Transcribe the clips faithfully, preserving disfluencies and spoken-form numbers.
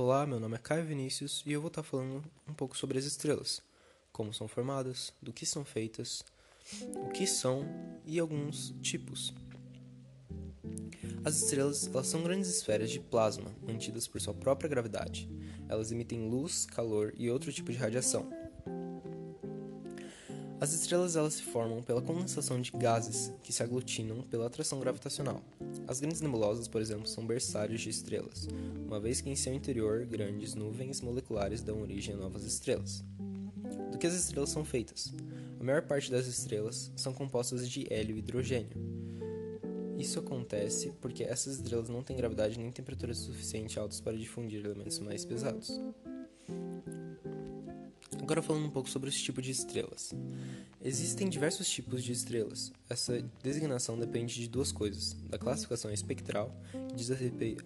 Olá, meu nome é Caio Vinícius e eu vou estar falando um pouco sobre as estrelas, como são formadas, do que são feitas, o que são e alguns tipos. As estrelas elas são grandes esferas de plasma mantidas por sua própria gravidade. Elas emitem luz, calor e outro tipo de radiação. As estrelas elas se formam pela condensação de gases que se aglutinam pela atração gravitacional. As grandes nebulosas, por exemplo, são berçários de estrelas, uma vez que em seu interior grandes nuvens moleculares dão origem a novas estrelas. Do que as estrelas são feitas? A maior parte das estrelas são compostas de hélio e hidrogênio. Isso acontece porque essas estrelas não têm gravidade nem temperatura suficiente altas para difundir elementos mais pesados. Agora falando um pouco sobre os tipos de estrelas. Existem diversos tipos de estrelas. Essa designação depende de duas coisas, da classificação espectral, que diz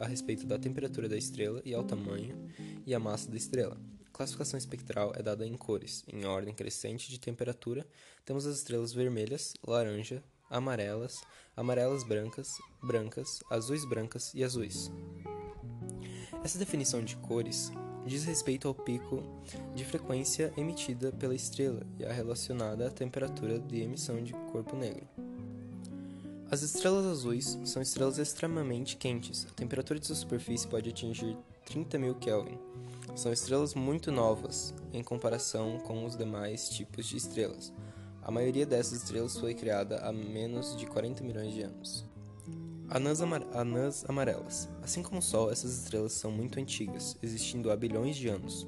a respeito da temperatura da estrela e ao tamanho, e a massa da estrela. A classificação espectral é dada em cores, em ordem crescente de temperatura. Temos as estrelas vermelhas, laranja, amarelas, amarelas brancas, brancas, azuis brancas e azuis. Essa definição de cores diz respeito ao pico de frequência emitida pela estrela e é relacionada à temperatura de emissão de corpo negro. As estrelas azuis são estrelas extremamente quentes. A temperatura de sua superfície pode atingir trinta mil Kelvin. São estrelas muito novas em comparação com os demais tipos de estrelas. A maioria dessas estrelas foi criada há menos de quarenta milhões de anos. Anãs amar- amarelas. Assim como o Sol, essas estrelas são muito antigas, existindo há bilhões de anos.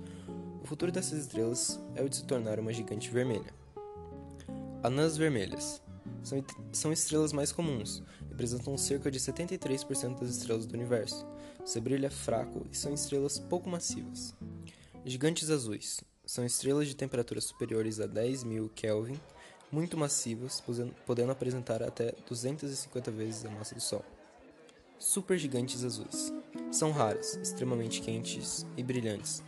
O futuro dessas estrelas é o de se tornar uma gigante vermelha. Anãs vermelhas. São, são estrelas mais comuns, representam cerca de setenta e três por cento das estrelas do universo. Seu brilho é fraco e são estrelas pouco massivas. Gigantes azuis. São estrelas de temperaturas superiores a dez mil Kelvin, muito massivas, podendo apresentar até duzentas e cinquenta vezes a massa do Sol. Supergigantes azuis. São raras, extremamente quentes e brilhantes.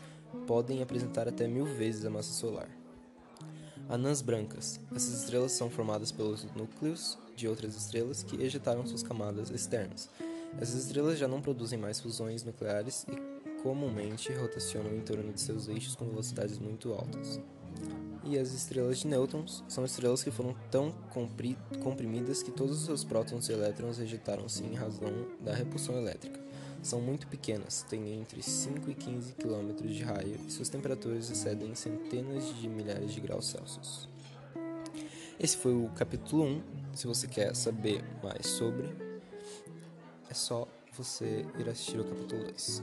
Podem apresentar até mil vezes a massa solar. Anãs brancas. Essas estrelas são formadas pelos núcleos de outras estrelas que ejetaram suas camadas externas. Essas estrelas já não produzem mais fusões nucleares e comumente rotacionam em torno de seus eixos com velocidades muito altas. E as estrelas de nêutrons são estrelas que foram tão compri- comprimidas que todos os seus prótons e elétrons ejetaram-se em razão da repulsão elétrica. São muito pequenas, têm entre cinco e quinze quilômetros de raio e suas temperaturas excedem centenas de milhares de graus Celsius. Esse foi o capítulo um. Se você quer saber mais sobre, é só você ir assistir o capítulo dois.